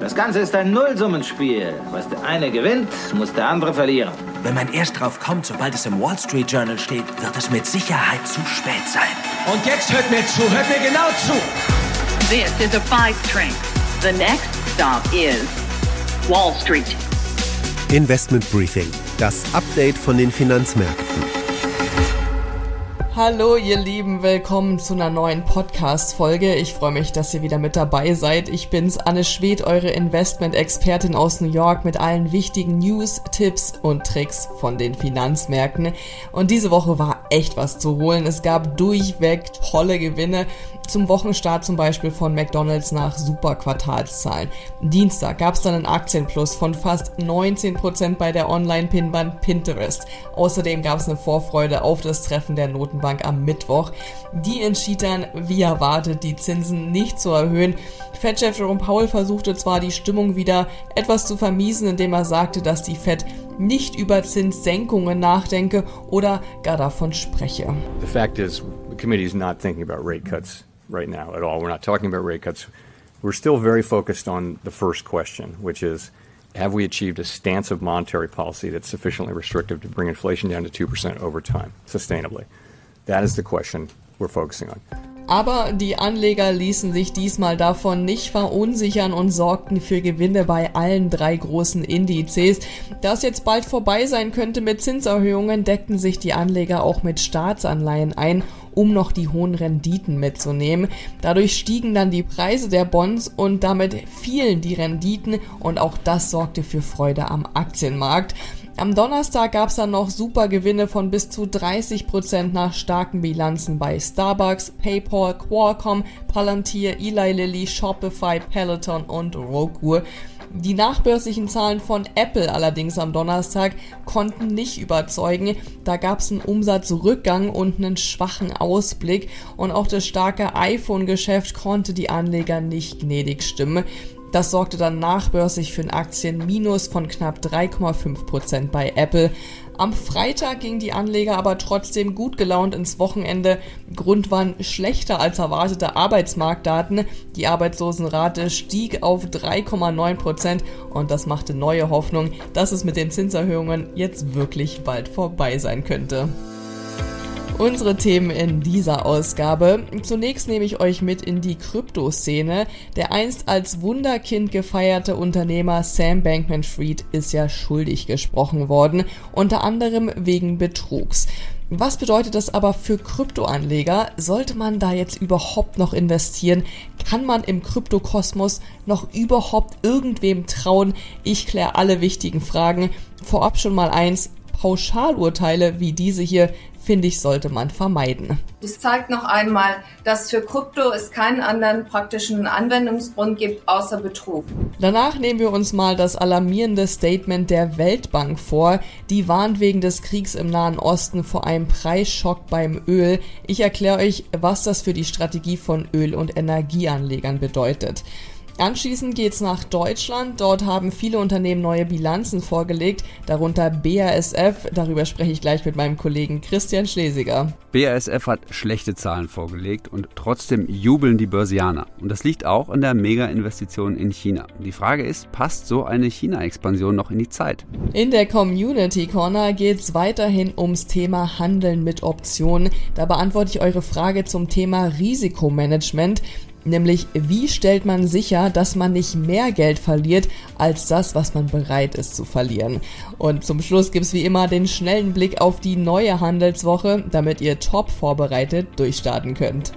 Das Ganze ist ein Nullsummenspiel. Was der eine gewinnt, muss der andere verlieren. Wenn man erst drauf kommt, sobald es im Wall Street Journal steht, wird es mit Sicherheit zu spät sein. Und jetzt hört mir genau zu. This is a five train. The next stop is Wall Street. Investment Briefing, das Update von den Finanzmärkten. Hallo ihr Lieben, willkommen zu einer neuen Podcast-Folge. Ich freue mich, dass ihr wieder mit dabei seid. Ich bin's, Anne Schwedt, eure Investment-Expertin aus New York mit allen wichtigen News, Tipps und Tricks von den Finanzmärkten. Und diese Woche war echt was zu holen. Es gab durchweg tolle Gewinne. Zum Wochenstart zum Beispiel von McDonalds nach Superquartalszahlen. Dienstag gab es dann einen Aktienplus von fast 19% bei der Online-Pinwand Pinterest. Außerdem gab es eine Vorfreude auf das Treffen der Notenbank am Mittwoch. Die entschied dann, wie erwartet, die Zinsen nicht zu erhöhen. Fed-Chef Jerome Powell versuchte zwar, die Stimmung wieder etwas zu vermiesen, indem er sagte, dass die Fed nicht über Zinssenkungen nachdenke oder gar davon spreche. The fact is, the committee is not thinking about rate cuts. Right now at all. We're not talking about rate cuts. We're still very focused on the first question, which is, have we achieved a stance of monetary policy that's sufficiently restrictive to bring inflation down to 2% over time, sustainably? That is the question we're focusing on. Aber die Anleger ließen sich diesmal davon nicht verunsichern und sorgten für Gewinne bei allen drei großen Indizes. Da es jetzt bald vorbei sein könnte mit Zinserhöhungen, deckten sich die Anleger auch mit Staatsanleihen ein, um noch die hohen Renditen mitzunehmen. Dadurch stiegen dann die Preise der Bonds und damit fielen die Renditen und auch das sorgte für Freude am Aktienmarkt. Am Donnerstag gab es dann noch super Gewinne von bis zu 30% nach starken Bilanzen bei Starbucks, PayPal, Qualcomm, Palantir, Eli Lilly, Shopify, Peloton und Roku. Die nachbörslichen Zahlen von Apple allerdings am Donnerstag konnten nicht überzeugen. Da gab es einen Umsatzrückgang und einen schwachen Ausblick und auch das starke iPhone-Geschäft konnte die Anleger nicht gnädig stimmen. Das sorgte dann nachbörslich für ein Aktienminus von knapp 3,5% bei Apple. Am Freitag gingen die Anleger aber trotzdem gut gelaunt ins Wochenende. Grund waren schlechter als erwartete Arbeitsmarktdaten. Die Arbeitslosenrate stieg auf 3,9% und das machte neue Hoffnung, dass es mit den Zinserhöhungen jetzt wirklich bald vorbei sein könnte. Unsere Themen in dieser Ausgabe. Zunächst nehme ich euch mit in die Kryptoszene. Der einst als Wunderkind gefeierte Unternehmer Sam Bankman-Fried ist ja schuldig gesprochen worden, unter anderem wegen Betrugs. Was bedeutet das aber für Kryptoanleger? Sollte man da jetzt überhaupt noch investieren? Kann man im Kryptokosmos noch überhaupt irgendwem trauen? Ich kläre alle wichtigen Fragen. Vorab schon mal eins: Pauschalurteile wie diese hier, finde ich, sollte man vermeiden. Das zeigt noch einmal, dass für Krypto es keinen anderen praktischen Anwendungsgrund gibt, außer Betrug. Danach nehmen wir uns mal das alarmierende Statement der Weltbank vor. Die warnt wegen des Kriegs im Nahen Osten vor einem Preisschock beim Öl. Ich erkläre euch, was das für die Strategie von Öl- und Energieanlegern bedeutet. Anschließend geht's nach Deutschland. Dort haben viele Unternehmen neue Bilanzen vorgelegt, darunter BASF. Darüber spreche ich gleich mit meinem Kollegen Christian Schlesiger. BASF hat schlechte Zahlen vorgelegt und trotzdem jubeln die Börsianer. Und das liegt auch an der Mega-Investition in China. Die Frage ist, passt so eine China-Expansion noch in die Zeit? In der Community Corner geht's weiterhin ums Thema Handeln mit Optionen. Da beantworte ich eure Frage zum Thema Risikomanagement. Nämlich, wie stellt man sicher, dass man nicht mehr Geld verliert, als das, was man bereit ist zu verlieren. Und zum Schluss gibt's wie immer den schnellen Blick auf die neue Handelswoche, damit ihr top vorbereitet durchstarten könnt.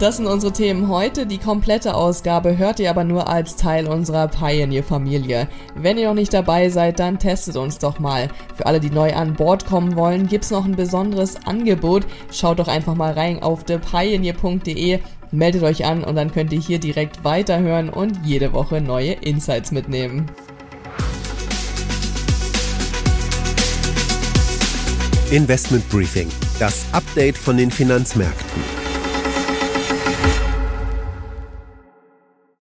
Das sind unsere Themen heute. Die komplette Ausgabe hört ihr aber nur als Teil unserer Pioneer-Familie. Wenn ihr noch nicht dabei seid, dann testet uns doch mal. Für alle, die neu an Bord kommen wollen, gibt's noch ein besonderes Angebot. Schaut doch einfach mal rein auf thepioneer.de, meldet euch an und dann könnt ihr hier direkt weiterhören und jede Woche neue Insights mitnehmen. Investment Briefing, das Update von den Finanzmärkten.